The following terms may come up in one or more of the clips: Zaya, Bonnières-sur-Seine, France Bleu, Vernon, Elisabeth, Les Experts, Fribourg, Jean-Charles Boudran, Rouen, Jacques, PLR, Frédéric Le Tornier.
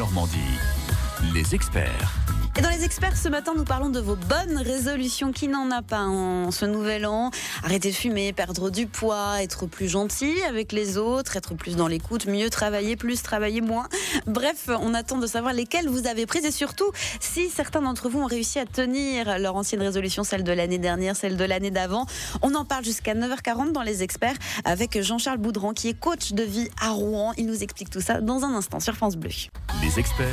Normandie, les experts. Et dans les experts, ce matin, nous parlons de vos bonnes résolutions. Qui n'en a pas en ce nouvel an? Arrêter de fumer, perdre du poids, être plus gentil avec les autres, être plus dans l'écoute, mieux travailler, plus travailler moins. Bref, on attend de savoir lesquelles vous avez prises et surtout si certains d'entre vous ont réussi à tenir leur ancienne résolution, celle de l'année dernière, celle de l'année d'avant. On en parle jusqu'à 9h40 dans les experts avec Jean-Charles Boudran qui est coach de vie à Rouen. Il nous explique tout ça dans un instant sur France Bleu. Les experts,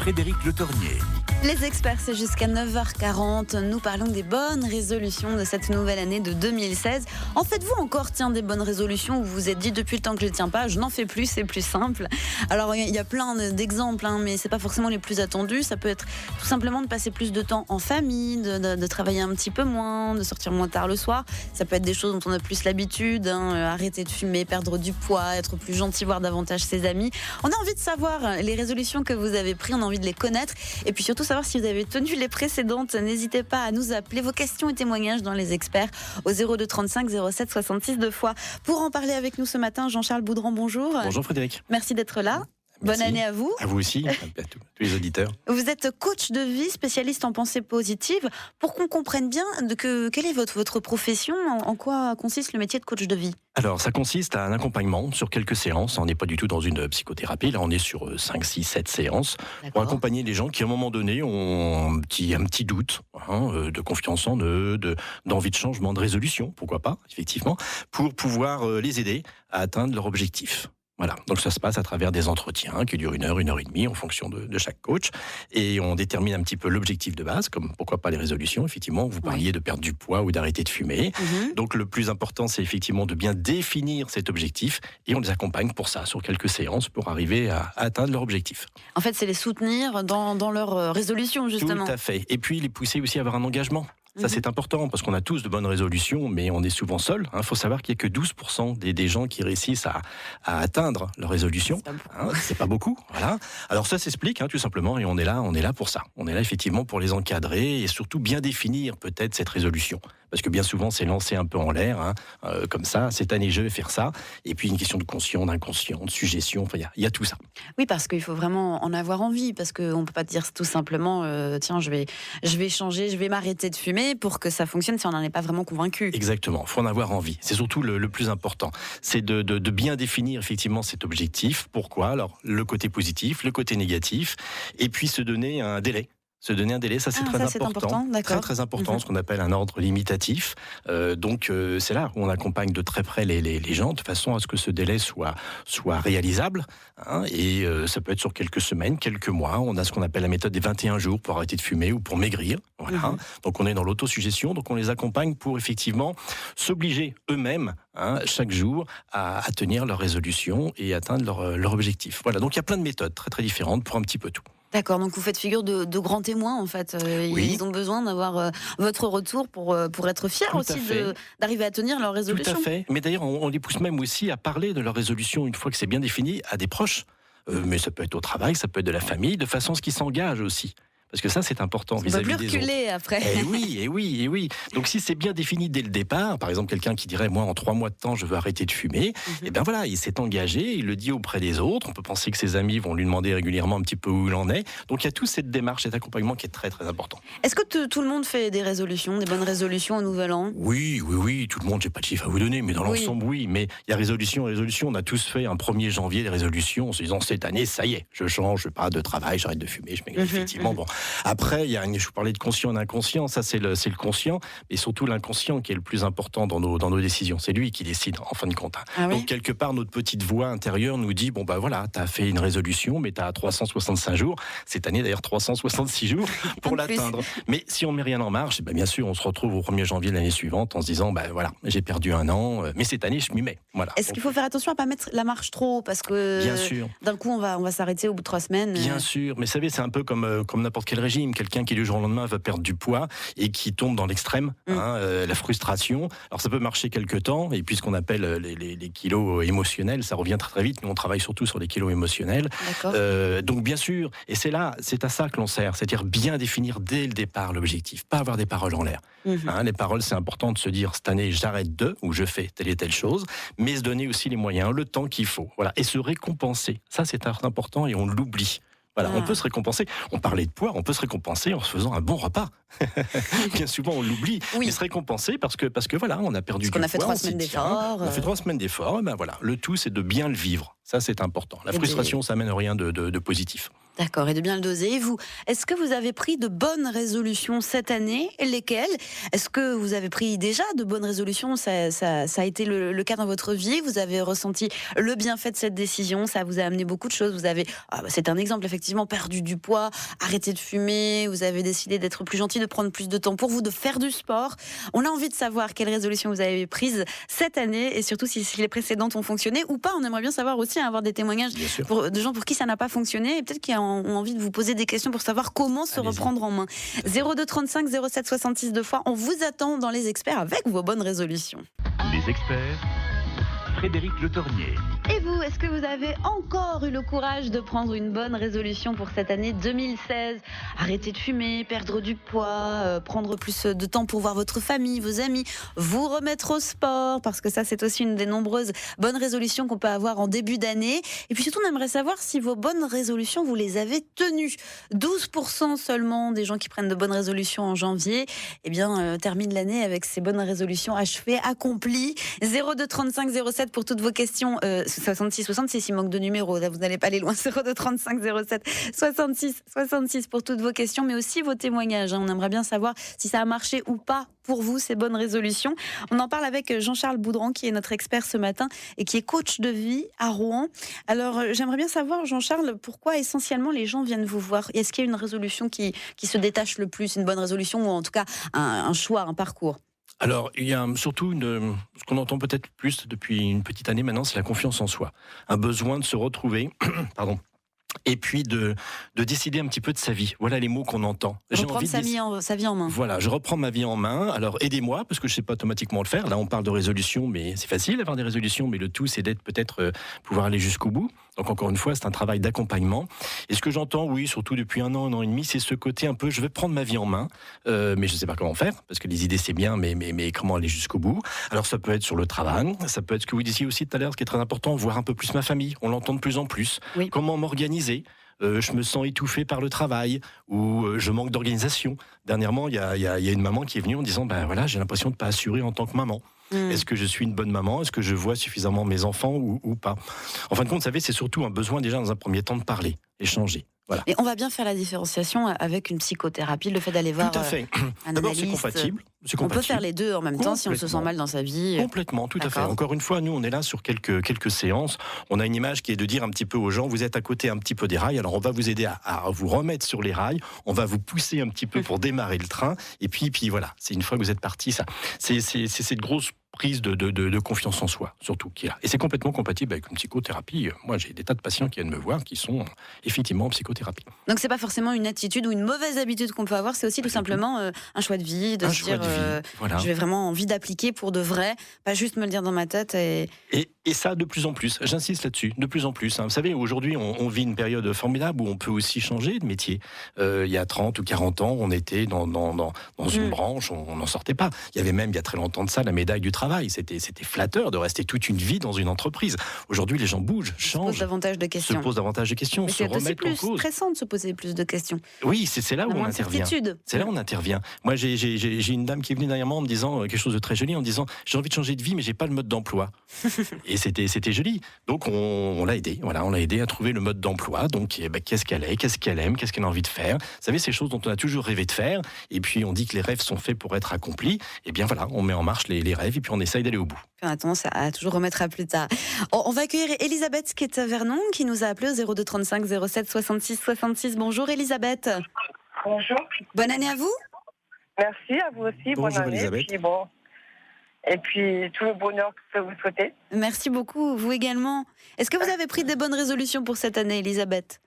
Frédéric Le Tornier. Les experts, c'est jusqu'à 9h40. Nous parlons des bonnes résolutions de cette nouvelle année de 2016. En faites-vous encore, tiens, des bonnes résolutions où vous vous êtes dit, depuis le temps que je ne tiens pas, je n'en fais plus, c'est plus simple. Alors, il y a plein d'exemples, hein, mais ce n'est pas forcément les plus attendus. Ça peut être tout simplement de passer plus de temps en famille, de travailler un petit peu moins, de sortir moins tard le soir. Ça peut être des choses dont on a plus l'habitude, hein, arrêter de fumer, perdre du poids, être plus gentil, voir davantage ses amis. On a envie de savoir les résolutions que vous avez prises, on a envie de les connaître et puis surtout savoir si vous avez tenu les précédentes. N'hésitez pas à nous appeler vos questions et témoignages dans les experts au 02 35 07 66 deux fois. Pour en parler avec nous ce matin, Jean-Charles Boudran, bonjour. Bonjour Frédéric. Merci d'être là. Merci. Bonne année à vous. À vous aussi, à tous les auditeurs. Vous êtes coach de vie, spécialiste en pensée positive. Pour qu'on comprenne bien, quelle est votre profession, en quoi consiste le métier de coach de vie? Alors, ça consiste à un accompagnement sur quelques séances. On n'est pas du tout dans une psychothérapie. Là, on est sur 5, 6, 7 séances. D'accord. Pour accompagner les gens qui, à un moment donné, ont un petit doute, hein, de confiance en eux, d'envie de changement, de résolution, pourquoi pas, effectivement, pour pouvoir les aider à atteindre leur objectif. Voilà, donc ça se passe à travers des entretiens qui durent une heure et demie en fonction de chaque coach. Et on détermine un petit peu l'objectif de base, comme pourquoi pas les résolutions. Effectivement, vous parliez de perdre du poids ou d'arrêter de fumer. Mm-hmm. Donc le plus important, c'est effectivement de bien définir cet objectif. Et on les accompagne pour ça, sur quelques séances, pour arriver à atteindre leur objectif. En fait, c'est les soutenir dans leur résolution, justement. Tout à fait. Et puis les pousser aussi à avoir un engagement. Ça, c'est important, parce qu'on a tous de bonnes résolutions, mais on est souvent seul. Il faut savoir qu'il n'y a que 12% des gens qui réussissent à atteindre leur résolution. C'est pas beaucoup. Voilà. Alors ça s'explique, tout simplement, et on est là pour ça. On est là, effectivement, pour les encadrer et surtout bien définir, peut-être, cette résolution. Parce que bien souvent, c'est lancé un peu en l'air, comme ça. Cette année, je vais faire ça. Et puis, une question de conscient, d'inconscient, de suggestion. Enfin, il y a tout ça. Oui, parce qu'il faut vraiment en avoir envie. Parce qu'on ne peut pas dire tout simplement, tiens, je vais changer, je vais m'arrêter de fumer. Pour que ça fonctionne, si on n'en est pas vraiment convaincu. Exactement, il faut en avoir envie. C'est surtout le plus important. C'est de bien définir effectivement cet objectif. Pourquoi? Alors, le côté positif, le côté négatif, et puis se donner un délai. Ça c'est très important. D'accord. Très important, ce qu'on appelle un ordre limitatif. Donc c'est là où on accompagne de très près les gens, de façon à ce que ce délai soit réalisable. Et ça peut être sur quelques semaines, quelques mois. On a ce qu'on appelle la méthode des 21 jours pour arrêter de fumer ou pour maigrir. Voilà. Donc on est dans l'autosuggestion, donc on les accompagne pour effectivement s'obliger eux-mêmes, chaque jour, à tenir leur résolution et atteindre leur objectif. Voilà, donc il y a plein de méthodes très très différentes pour un petit peu tout. D'accord, donc vous faites figure de grands témoins, en fait. Oui. Ils ont besoin d'avoir votre retour pour être fiers aussi d'arriver à tenir leur résolution. Tout à fait. Mais d'ailleurs, on les pousse même aussi à parler de leur résolution, une fois que c'est bien défini, à des proches. Mais ça peut être au travail, ça peut être de la famille, de façon à ce qu'ils s'engagent aussi. Parce que ça, c'est important vis-à-vis des autres. On ne peut plus reculer après. Eh oui. Donc, si c'est bien défini dès le départ, par exemple, quelqu'un qui dirait, moi, en 3 mois de temps, je veux arrêter de fumer, eh bien voilà, il s'est engagé, il le dit auprès des autres. On peut penser que ses amis vont lui demander régulièrement un petit peu où il en est. Donc, il y a toute cette démarche, cet accompagnement qui est très, très important. Est-ce que tout le monde fait des résolutions, des bonnes résolutions au Nouvel An ? Oui. Tout le monde, je n'ai pas de chiffres à vous donner, mais dans l'ensemble, oui. Mais il y a résolution. On a tous fait un 1er janvier des résolutions en se disant, cette année, ça y est, je change, je pars de travail, j'arrête de fumer, je maigris, effectivement. Bon. Après, je vous parlais de conscient et d'inconscient, ça c'est le conscient, mais surtout l'inconscient qui est le plus important dans nos décisions. C'est lui qui décide, en fin de compte. Ah oui. Donc, quelque part, notre petite voix intérieure nous dit, bon, bah voilà, t'as fait une résolution, mais t'as 365 jours, cette année d'ailleurs 366 jours, pour l'atteindre. Mais si on met rien en marche, bien sûr, on se retrouve au 1er janvier de l'année suivante en se disant, voilà, j'ai perdu un an, mais cette année, je m'y mets. Voilà. Est-ce qu'il faut faire attention à ne pas mettre la marche trop haut, parce que, bien sûr, d'un coup, on va s'arrêter au bout de 3 semaines. Bien sûr, mais vous savez, c'est un peu comme n'importe quel quel régime. Quelqu'un qui du jour au lendemain va perdre du poids et qui tombe dans l'extrême, la frustration. Alors ça peut marcher quelques temps, et puis ce qu'on appelle les kilos émotionnels, ça revient très très vite. Nous on travaille surtout sur les kilos émotionnels. Donc bien sûr, et c'est à ça que l'on sert, c'est-à-dire bien définir dès le départ l'objectif, pas avoir des paroles en l'air. Les paroles, c'est important de se dire cette année j'arrête de, ou je fais telle et telle chose, mais se donner aussi les moyens, le temps qu'il faut, voilà, et se récompenser. Ça c'est important et on l'oublie. Voilà, on peut se récompenser. On parlait de poids, on peut se récompenser en se faisant un bon repas. Bien souvent, on l'oublie. Oui. Mais se récompenser parce que voilà, on a perdu parce du poids. On a fait 3 semaines d'efforts. Ben voilà, le tout, c'est de bien le vivre. Ça, c'est important. La frustration, ça mène rien de positif. D'accord, et de bien le doser. Et vous, est-ce que vous avez pris de bonnes résolutions cette année? Lesquelles? Est-ce que vous avez pris déjà de bonnes résolutions? Ça a été le cas dans votre vie? Vous avez ressenti le bienfait de cette décision? Ça vous a amené beaucoup de choses? Vous avez, c'est un exemple, effectivement, perdu du poids, arrêté de fumer, vous avez décidé d'être plus gentil, de prendre plus de temps pour vous, de faire du sport. On a envie de savoir quelles résolutions vous avez prises cette année, et surtout si les précédentes ont fonctionné ou pas. On aimerait bien savoir aussi, avoir des témoignages de gens pour qui ça n'a pas fonctionné, et peut-être qu'il y a ont envie de vous poser des questions pour savoir comment se reprendre en main. 0235 07 66 2 fois, on vous attend dans Les Experts avec vos bonnes résolutions. Les Experts, Frédéric Le Tornier. Et vous, est-ce que vous avez encore eu le courage de prendre une bonne résolution pour cette année 2016 ? Arrêter de fumer, perdre du poids, prendre plus de temps pour voir votre famille, vos amis, vous remettre au sport, parce que ça c'est aussi une des nombreuses bonnes résolutions qu'on peut avoir en début d'année. Et puis surtout, on aimerait savoir si vos bonnes résolutions, vous les avez tenues. 12% seulement des gens qui prennent de bonnes résolutions en janvier, eh bien, terminent l'année avec ces bonnes résolutions achevées, accomplies. 0235 07 pour toutes vos questions. 66, il manque de numéros, là vous n'allez pas aller loin. 0235 07 66 66 pour toutes vos questions, mais aussi vos témoignages. On aimerait bien savoir si ça a marché ou pas pour vous, ces bonnes résolutions. On en parle avec Jean-Charles Boudran, qui est notre expert ce matin et qui est coach de vie à Rouen. Alors j'aimerais bien savoir, Jean-Charles, pourquoi essentiellement les gens viennent vous voir. Est-ce qu'il y a une résolution qui se détache le plus, une bonne résolution, ou en tout cas un choix, un parcours? Alors, il y a surtout ce qu'on entend peut-être plus depuis une petite année maintenant, c'est la confiance en soi. Un besoin de se retrouver, et puis de décider un petit peu de sa vie. Voilà les mots qu'on entend. Sa vie en main. Voilà, je reprends ma vie en main. Alors aidez-moi, parce que je ne sais pas automatiquement le faire. Là, on parle de résolution, mais c'est facile d'avoir des résolutions, mais le tout, c'est d'être peut-être pouvoir aller jusqu'au bout. Donc encore une fois, c'est un travail d'accompagnement. Et ce que j'entends, surtout depuis un an et demi, c'est ce côté un peu, je vais prendre ma vie en main, mais je ne sais pas comment faire, parce que les idées c'est bien, mais comment aller jusqu'au bout? Alors ça peut être sur le travail, ça peut être ce que vous disiez aussi tout à l'heure, ce qui est très important, voir un peu plus ma famille, on l'entend de plus en plus. Oui. Comment m'organiser? Je me sens étouffé par le travail, ou je manque d'organisation. Dernièrement, il y a une maman qui est venue en disant, j'ai l'impression de ne pas assurer en tant que maman. Est-ce que je suis une bonne maman? Est-ce que je vois suffisamment mes enfants ou pas? En fin de compte, vous savez, c'est surtout un besoin déjà dans un premier temps de parler, échanger. Voilà. Et on va bien faire la différenciation avec une psychothérapie, le fait d'aller voir un analyste. C'est compatible. On peut faire les deux en même temps si on se sent mal dans sa vie. Complètement, tout à fait. Encore une fois, nous, on est là sur quelques séances. On a une image qui est de dire un petit peu aux gens, vous êtes à côté un petit peu des rails, alors on va vous aider à vous remettre sur les rails, on va vous pousser un petit peu pour démarrer le train, et puis voilà, c'est une fois que vous êtes parti, ça. C'est cette grosse prise de confiance en soi, surtout, qui est là. Et c'est complètement compatible avec une psychothérapie. Moi, j'ai des tas de patients qui viennent me voir, qui sont effectivement en psychothérapie. Donc, c'est pas forcément une attitude ou une mauvaise habitude qu'on peut avoir, c'est aussi tout simplement un choix de vie, de se dire, voilà, je vais vraiment envie d'appliquer pour de vrai, pas juste me le dire dans ma tête. Et ça, de plus en plus, j'insiste là-dessus, de plus en plus. Vous savez, aujourd'hui, on vit une période formidable où on peut aussi changer de métier. Il y a 30 ou 40 ans, on était dans une branche, on n'en sortait pas. Il y avait même, il y a très longtemps de ça, la médaille du travail. C'était flatteur de rester toute une vie dans une entreprise. Aujourd'hui, les gens bougent, changent, se posent davantage de questions, se remettent en cause. C'est plus stressant de se poser plus de questions. Oui, c'est là où on intervient. C'est là où on intervient. Moi, j'ai une dame qui est venue dernièrement en me disant quelque chose de très joli, en me disant j'ai envie de changer de vie, mais j'ai pas le mode d'emploi. Et c'était joli. Donc on l'a aidée. Voilà, on l'a aidée à trouver le mode d'emploi. Donc qu'est-ce qu'elle est, qu'est-ce qu'elle aime, qu'est-ce qu'elle a envie de faire. Vous savez, ces choses dont on a toujours rêvé de faire. Et puis on dit que les rêves sont faits pour être accomplis. Et bien voilà, on met en marche les rêves. Et puis on essaye d'aller au bout. On a tendance à toujours remettre à plus tard. On va accueillir Elisabeth qui est à Vernon, qui nous a appelé au 0235 07 66 66. Bonjour Elisabeth. Bonjour. Bonne année à vous. Merci, à vous aussi. Bonjour, bonne année Elisabeth. Et puis tout le bonheur que vous souhaitez. Merci beaucoup, vous également. Est-ce que vous avez pris des bonnes résolutions pour cette année, Elisabeth?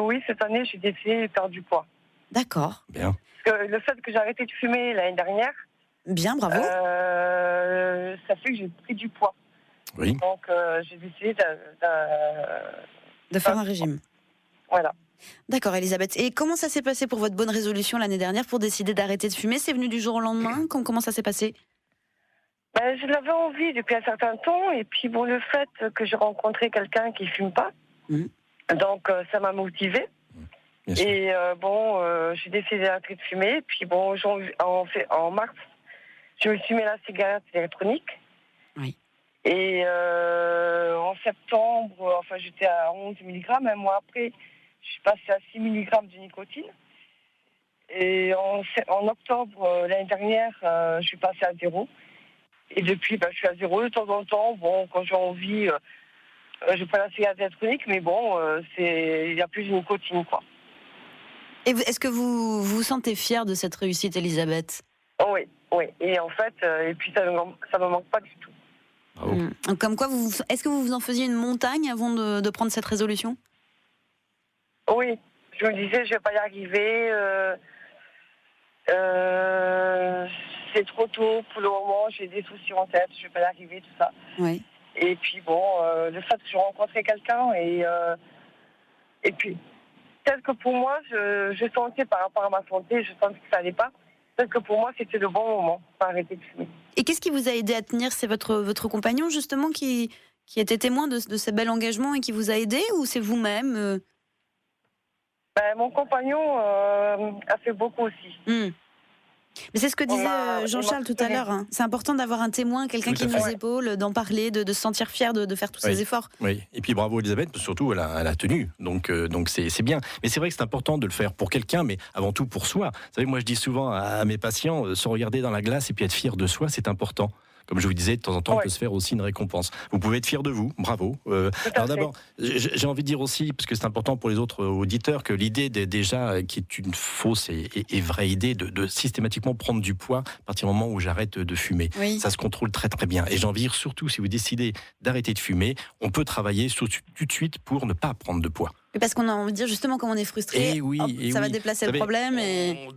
Oui, cette année, j'ai décidé de perdre du poids. D'accord. Bien. Parce que le fait que j'ai arrêté de fumer l'année dernière... Bien, bravo. Ça fait que j'ai pris du poids. Oui. Donc, j'ai décidé de faire un régime. Voilà. D'accord, Elisabeth. Et comment ça s'est passé pour votre bonne résolution l'année dernière, pour décider d'arrêter de fumer? C'est venu du jour au lendemain? Comment ça s'est passé? Ben, je l'avais envie depuis un certain temps. Et puis, bon, le fait que j'ai rencontré quelqu'un qui ne fume pas, donc ça m'a motivée. Et j'ai décidé d'arrêter de fumer. Et puis, bon, en mars, je me suis mis la cigarette électronique. Oui. Et en septembre, enfin, j'étais à 11 mg. Un mois après, je suis passée à 6 mg de nicotine. Et en octobre, l'année dernière, je suis passée à 0. Et depuis, je suis à 0 de temps en temps. Bon, quand j'ai envie, je prends la cigarette électronique, mais bon, il n'y a plus de nicotine, quoi. Et est-ce que vous vous sentez fière de cette réussite, Elisabeth? Oh, oui, oui. Et en fait, et puis ça me manque pas du tout. Ah bon. Comme quoi, est-ce que vous vous en faisiez une montagne avant de prendre cette résolution? Oui, je me disais, je vais pas y arriver. C'est trop tôt pour le moment, j'ai des soucis en tête, je vais pas y arriver, tout ça. Oui. Et puis bon, le fait que j'ai rencontré quelqu'un et puis peut-être que pour moi, je sentais par rapport à ma santé, je sentais que ça allait pas. Peut-être que pour moi, c'était le bon moment pour arrêter de fumer. Et qu'est-ce qui vous a aidé à tenir? C'est votre compagnon, justement, qui était témoin de ce bel engagement et qui vous a aidé, ou c'est vous-même? Mon compagnon a fait beaucoup aussi. Mmh. Mais c'est ce que disait Jean-Charles tout à l'heure. Hein. C'est important d'avoir un témoin, quelqu'un qui nous épaule, d'en parler, de se sentir fier de faire tous ces efforts. Oui. Et puis bravo Elisabeth, parce que surtout elle a tenu. Donc c'est bien. Mais c'est vrai que c'est important de le faire pour quelqu'un, mais avant tout pour soi. Vous savez, moi je dis souvent à mes patients, se regarder dans la glace et puis être fier de soi, c'est important. Comme je vous disais, de temps en temps, on peut se faire aussi une récompense. Vous pouvez être fier de vous, bravo. Alors d'abord, j'ai envie de dire aussi, parce que c'est important pour les autres auditeurs, que l'idée déjà, qui est une fausse et vraie idée, de systématiquement prendre du poids à partir du moment où j'arrête de fumer. Oui. Ça se contrôle très très bien. Et j'ai envie de dire, surtout si vous décidez d'arrêter de fumer, on peut travailler tout de suite pour ne pas prendre de poids. Parce qu'on a envie de dire, justement, quand on est frustré, ça va déplacer le problème.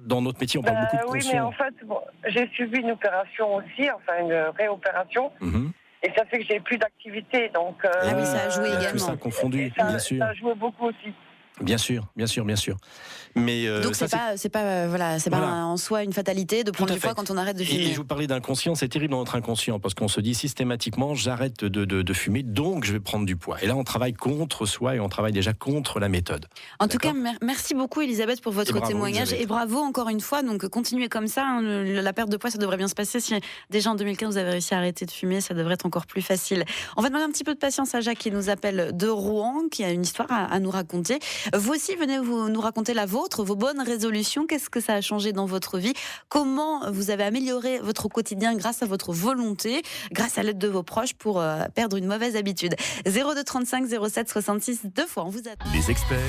Dans notre métier, on parle beaucoup de conscience. Oui, mais en fait, j'ai subi une opération aussi, enfin une réopération, et ça fait que j'ai plus d'activité. Oui, ça a joué également. Tout ça confondu, et bien sûr. Ça a joué beaucoup aussi. Bien sûr. Mais donc c'est pas en soi une fatalité de prendre du poids quand on arrête de fumer. Et je vous parlais d'inconscient, c'est terrible dans notre inconscient parce qu'on se dit systématiquement j'arrête de fumer, donc je vais prendre du poids. Et là on travaille contre soi et on travaille déjà contre la méthode. En tout cas, merci beaucoup Elisabeth pour votre témoignage et bravo encore une fois. Donc continuez comme ça, hein, la perte de poids ça devrait bien se passer. Si déjà en 2015 vous avez réussi à arrêter de fumer, ça devrait être encore plus facile. On va demander un petit peu de patience à Jacques qui nous appelle de Rouen, qui a une histoire à nous raconter. Vous aussi, venez nous raconter la vôtre, vos bonnes résolutions. Qu'est-ce que ça a changé dans votre vie? Comment vous avez amélioré votre quotidien grâce à votre volonté, grâce à l'aide de vos proches pour perdre une mauvaise habitude? 0235 07 66 deux fois, on vous attend. Les experts,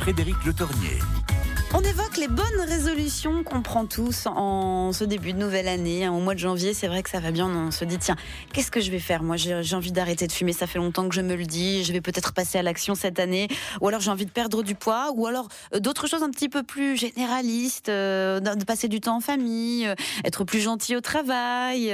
Frédéric Le Tornier. On évoque les bonnes résolutions qu'on prend tous en ce début de nouvelle année, au mois de janvier. C'est vrai que ça va bien, on se dit tiens, qu'est-ce que je vais faire? Moi j'ai envie d'arrêter de fumer, ça fait longtemps que je me le dis, je vais peut-être passer à l'action cette année, ou alors j'ai envie de perdre du poids, ou alors d'autres choses un petit peu plus généralistes, de passer du temps en famille, être plus gentil au travail,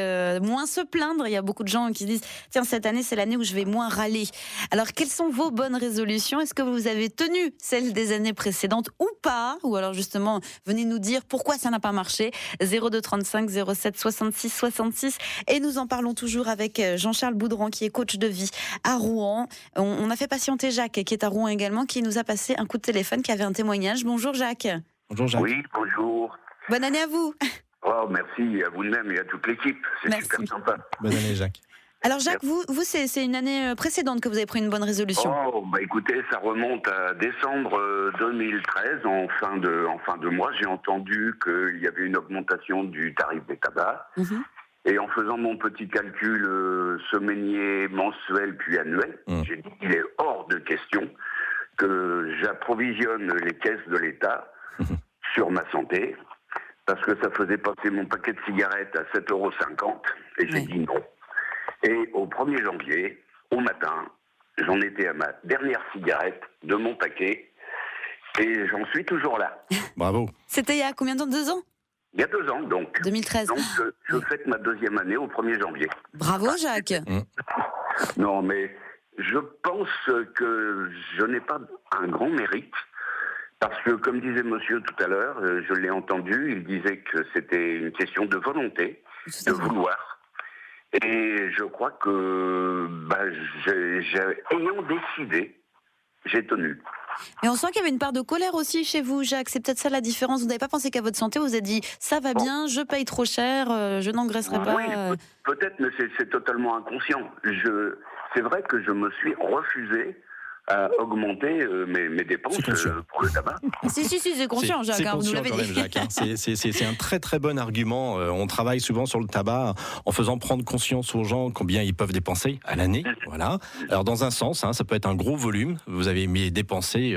moins se plaindre. Il y a beaucoup de gens qui se disent tiens, cette année c'est l'année où je vais moins râler. Alors quelles sont vos bonnes résolutions? Est-ce que vous avez tenu celles des années précédentes ou pas? Ou alors justement, venez nous dire pourquoi ça n'a pas marché. 0235 07 66 66. Et nous en parlons toujours avec Jean-Charles Boudran, qui est coach de vie à Rouen. On a fait patienter Jacques, qui est à Rouen également, qui nous a passé un coup de téléphone, qui avait un témoignage. Bonjour Jacques. Bonjour Jacques. Oui, bonjour. Bonne année à vous. Oh, merci à vous-même et à toute l'équipe. C'est super sympa. Bonne année Jacques. Alors Jacques, vous c'est une année précédente que vous avez pris une bonne résolution. Oh, bah écoutez, ça remonte à décembre 2013, en fin de mois, j'ai entendu qu'il y avait une augmentation du tarif des tabacs. Et en faisant mon petit calcul semainier, mensuel, puis annuel, j'ai dit qu'il est hors de question que j'approvisionne les caisses de l'État sur ma santé, parce que ça faisait passer mon paquet de cigarettes à 7,50 €, et j'ai dit non. Et au 1er janvier, au matin, j'en étais à ma dernière cigarette de mon paquet et j'en suis toujours là. Bravo. C'était il y a combien de temps, 2 ans? Il y a 2 ans, donc. 2013. Donc, je fête ma 2e année au 1er janvier. Bravo, Jacques. Non, mais je pense que je n'ai pas un grand mérite, parce que, comme disait monsieur tout à l'heure, je l'ai entendu, il disait que c'était une question de volonté, de vouloir. Et je crois que, ayant décidé, j'ai tenu. Et on sent qu'il y avait une part de colère aussi chez vous, Jacques. C'est peut-être ça la différence. Vous n'avez pas pensé qu'à votre santé, vous avez dit « ça va bien, je paye trop cher, je n'engraisserai pas ». Oui, peut-être, mais c'est totalement inconscient. C'est vrai que je me suis refusé à augmenter mes dépenses pour le tabac. Si, c'est conscient, Jacques. C'est conscient quand même, Jacques. C'est un très très bon argument. On travaille souvent sur le tabac en faisant prendre conscience aux gens combien ils peuvent dépenser à l'année. Voilà. Alors dans un sens, ça peut être un gros volume. Vous avez dépensé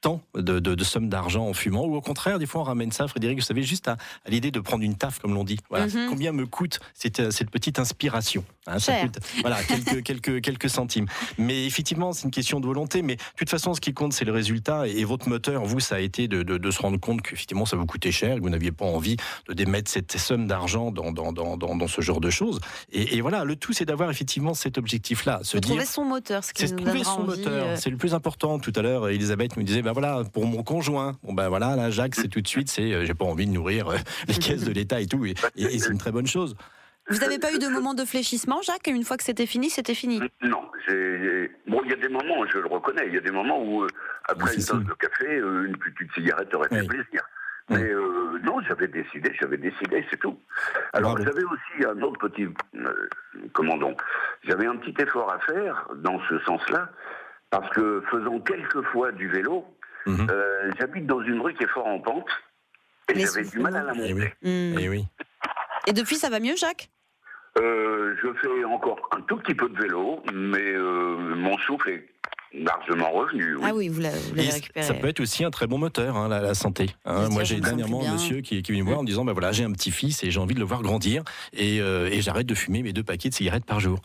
tant de sommes d'argent en fumant, ou au contraire, des fois on ramène ça, Frédéric, vous savez, juste à l'idée de prendre une taffe, comme l'on dit. Voilà. Combien me coûte cette petite inspiration, ça coûte, voilà, quelques centimes. Mais effectivement, c'est une question de volonté. Mais de toute façon, ce qui compte, c'est le résultat. Et votre moteur, vous, ça a été de se rendre compte qu'effectivement, ça vous coûtait cher, que vous n'aviez pas envie de démettre cette somme d'argent dans ce genre de choses. Et voilà, le tout, c'est d'avoir effectivement cet objectif-là. Trouver son moteur, ce qui nous donnera envie. C'est le plus important. Tout à l'heure, Elisabeth nous disait, voilà, pour mon conjoint, là, Jacques, c'est tout de suite, j'ai pas envie de nourrir les caisses de l'État et tout. Et c'est une très bonne chose. Vous n'avez pas eu de moment de fléchissement, Jacques? Une fois que c'était fini? Non. Il y a des moments, je le reconnais, il y a des moments où, après une tasse de café, une petite cigarette aurait fait plaisir. Mais non, j'avais décidé, c'est tout. Alors, j'avais aussi un autre petit... J'avais un petit effort à faire dans ce sens-là, parce que faisant quelques fois du vélo, j'habite dans une rue qui est fort en pente, et j'avais du mal à la monter. Et depuis, ça va mieux, Jacques? Je fais encore un tout petit peu de vélo, mais mon souffle est largement revenu. Oui. Ah oui, vous l'avez récupéré. Ça peut être aussi un très bon moteur, la santé. Moi, j'ai dernièrement un monsieur qui est venu me voir en me disant, j'ai un petit-fils et j'ai envie de le voir grandir, et j'arrête de fumer mes 2 paquets de cigarettes par jour.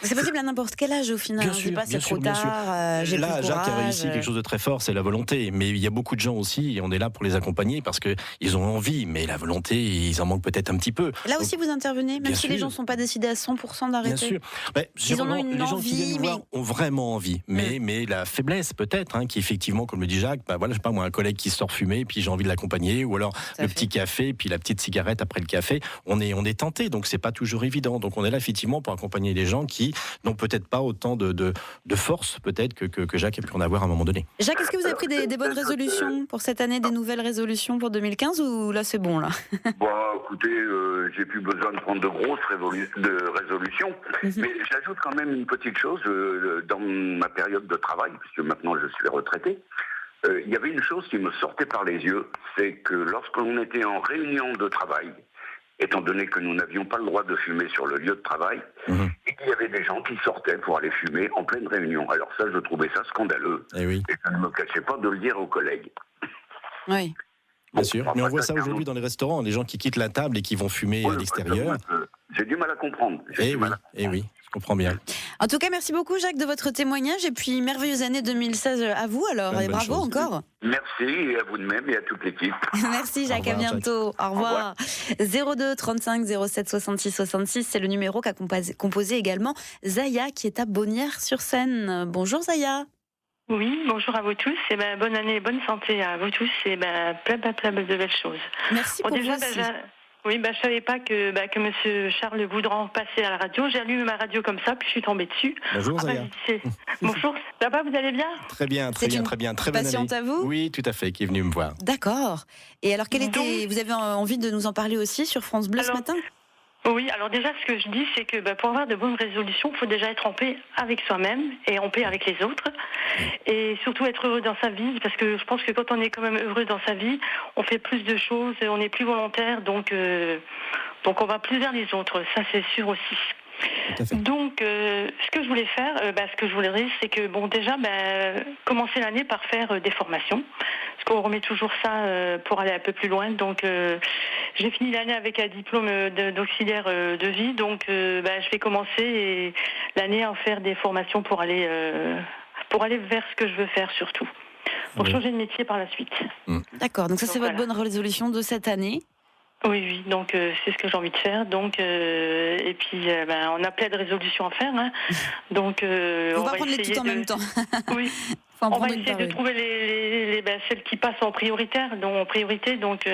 C'est possible à n'importe quel âge au final. Bien sûr, c'est trop tard. Là, Jacques a réussi quelque chose de très fort, c'est la volonté. Mais il y a beaucoup de gens aussi, et on est là pour les accompagner parce qu'ils ont envie, mais la volonté, ils en manquent peut-être un petit peu. Là aussi, vous intervenez, même si les gens ne sont pas décidés à 100% d'arrêter. Bien sûr. Ils en ont une envie. Les gens qui viennent nous voir ont vraiment envie. Mais la faiblesse, peut-être, qui effectivement, comme le dit Jacques, je sais pas moi, un collègue qui sort fumer, puis j'ai envie de l'accompagner, ou alors le petit café, puis la petite cigarette après le café. On est tenté, donc c'est pas toujours évident. Donc on est là effectivement pour accompagner les gens qui n'ont peut-être pas autant de force peut-être que Jacques a pu en avoir à un moment donné. Jacques, est-ce que vous avez pris des bonnes résolutions pour cette année, des nouvelles résolutions pour 2015, ou là c'est bon là? Écoutez, j'ai plus besoin de prendre de grosses résolutions, mais j'ajoute quand même une petite chose dans ma période de travail, puisque maintenant je suis retraité. Il y avait une chose qui me sortait par les yeux, c'est que lorsqu'on était en réunion de travail, étant donné que nous n'avions pas le droit de fumer sur le lieu de travail, et qu'il y avait des gens qui sortaient pour aller fumer en pleine réunion. Alors ça, je trouvais ça scandaleux. Et je ne me cachais pas de le dire aux collègues. Oui. Bien sûr. Mais on voit ça aujourd'hui dans les restaurants, les gens qui quittent la table et qui vont fumer à l'extérieur. J'ai du mal à comprendre. Je comprends bien. En tout cas, merci beaucoup, Jacques, de votre témoignage. Et puis, merveilleuse année 2016 à vous, alors. Et bravo encore. Merci, et à vous de même, et à toute l'équipe. Merci, Jacques. À bientôt. Au revoir. 02 35 07 66 66, c'est le numéro qu'a composé également Zaya, qui est à Bonnières-sur-Seine. Bonjour, Zaya. Oui, bonjour à vous tous. Et bonne année, bonne santé à vous tous. Et plein de belles choses. Merci pour vous aussi. Oui, je ne savais pas que M. Charles Boudran passait à la radio. J'ai allumé ma radio comme ça, puis je suis tombée dessus. Bonjour, Zaya. Bonjour, ça va, vous allez bien? Très bien, très bien. Très bonne patiente année. À vous? Oui, tout à fait, qui est venue me voir. D'accord. Et alors, vous avez envie de nous en parler aussi sur France Bleu ce matin? Oui, alors déjà, ce que je dis, c'est que pour avoir de bonnes résolutions, il faut déjà être en paix avec soi-même et en paix avec les autres. Et surtout être heureux dans sa vie, parce que je pense que quand on est quand même heureux dans sa vie, on fait plus de choses, on est plus volontaire, donc on va plus vers les autres, ça c'est sûr aussi. Donc, ce que je voulais faire, ce que je voulais dire, c'est que commencer l'année par faire des formations, parce qu'on remet toujours ça pour aller un peu plus loin. Donc, J'ai fini l'année avec un diplôme d'auxiliaire de vie, donc je vais commencer l'année à en faire des formations pour aller vers ce que je veux faire surtout, pour changer de métier par la suite. D'accord, donc ça c'est votre bonne résolution de cette année? Oui, donc c'est ce que j'ai envie de faire. Donc, et puis, on a plein de résolutions à faire. Hein. Donc, on va prendre les toutes en même temps. Oui. On va essayer de trouver celles qui passent en priorité. Donc,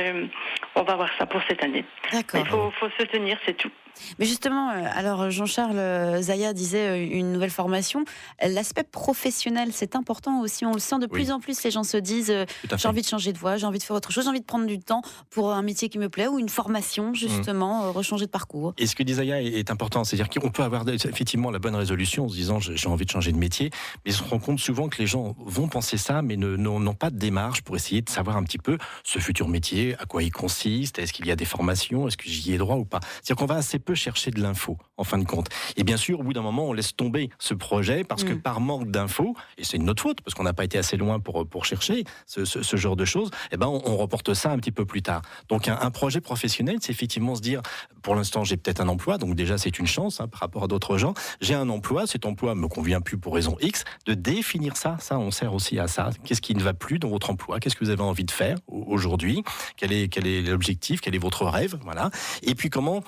on va voir ça pour cette année. D'accord. Il faut se tenir, c'est tout. Mais justement, alors Jean-Charles, Zaya disait une nouvelle formation. L'aspect professionnel, c'est important aussi. On le sent de plus en plus. Les gens se disent j'ai envie de changer de voie, j'ai envie de faire autre chose, j'ai envie de prendre du temps pour un métier qui me plaît ou une formation, justement, rechanger de parcours. Et ce que dit Zaya est important. C'est-à-dire qu'on peut avoir effectivement la bonne résolution en se disant j'ai envie de changer de métier, mais on se rend compte souvent que les gens vont penser ça, mais n'ont pas de démarche pour essayer de savoir un petit peu ce futur métier, à quoi il consiste, est-ce qu'il y a des formations, est-ce que j'y ai droit ou pas. C'est-à-dire qu'on va assez peu chercher de l'info, en fin de compte. Et bien sûr, au bout d'un moment, on laisse tomber ce projet parce que par manque d'infos, et c'est notre faute, parce qu'on n'a pas été assez loin pour chercher ce genre de choses, et on reporte ça un petit peu plus tard. Donc un projet professionnel, c'est effectivement se dire, pour l'instant, j'ai peut-être un emploi, donc déjà c'est une chance par rapport à d'autres gens, j'ai un emploi, cet emploi me convient plus pour raison X, de définir ça on sert aussi à ça. Qu'est-ce qui ne va plus dans votre emploi? Qu'est-ce que vous avez envie de faire aujourd'hui? Quel est l'objectif? Quel est votre rêve? Voilà. Et puis comment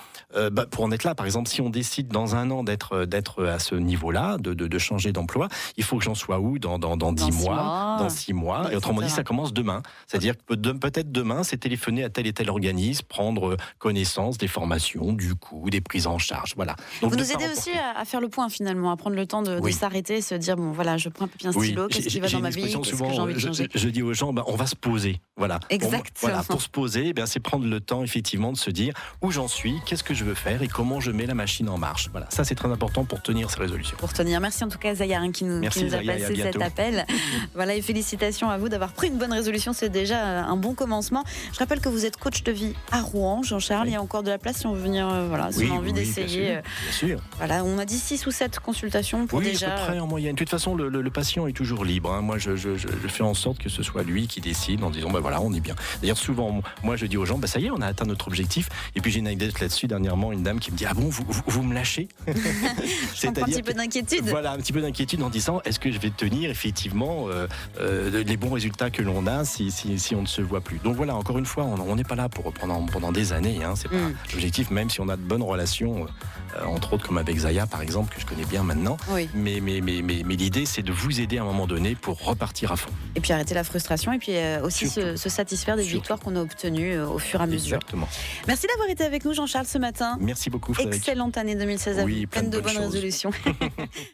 pour en être là, par exemple, si on décide dans un an d'être à ce niveau-là, de changer d'emploi, il faut que j'en sois où dans 10 mois, dans 6 mois, et autrement dit, ça commence demain. C'est-à-dire que peut-être demain, c'est téléphoner à tel et tel organisme, prendre connaissance des formations, du coût, des prises en charge, voilà. Donc, vous nous aidez aussi à faire le point, finalement, à prendre le temps de s'arrêter et se dire, bon, voilà, je prends un papier, un stylo, qu'est-ce qui va dans ma vie, qu'est-ce que j'ai envie de changer. Je dis aux gens, on va se poser, voilà. Exactement. Voilà, pour se poser, c'est prendre le temps, effectivement, de se dire où j'en suis, qu'est-ce que je veux faire et comment je mets la machine en marche. Voilà, ça c'est très important pour tenir ces résolutions. Merci en tout cas Zaya qui nous a passé cet appel. Voilà, et félicitations à vous d'avoir pris une bonne résolution, c'est déjà un bon commencement. Je rappelle que vous êtes coach de vie à Rouen, Jean-Charles, il y a encore de la place si on veut venir, si on a envie d'essayer. Bien sûr. Voilà, on a dit 6 ou 7 consultations pour déjà... à peu près en moyenne. De toute façon, le patient est toujours libre. Hein. Moi, je fais en sorte que ce soit lui qui décide en disant, on est bien. D'ailleurs, souvent, moi je dis aux gens, ça y est, on a atteint notre objectif. Et puis j'ai une anecdote là-dessus dernièrement, une dame qui me dit vous me lâchez. C'est un petit peu d'inquiétude. Voilà, un petit peu d'inquiétude en disant est-ce que je vais tenir effectivement les bons résultats que l'on a si on ne se voit plus. Donc voilà, encore une fois, on n'est pas là pour pendant des années. Hein, c'est pas l'objectif, même si on a de bonnes relations, entre autres comme avec Zaya par exemple que je connais bien maintenant. Oui. Mais l'idée c'est de vous aider à un moment donné pour repartir à fond. Et puis arrêter la frustration et puis aussi se satisfaire des victoires qu'on a obtenues au fur et à mesure. Exactement. Merci d'avoir été avec nous Jean-Charles ce matin. Merci beaucoup Frédéric. Excellente année 2016 à vous, pleine de bonnes résolutions.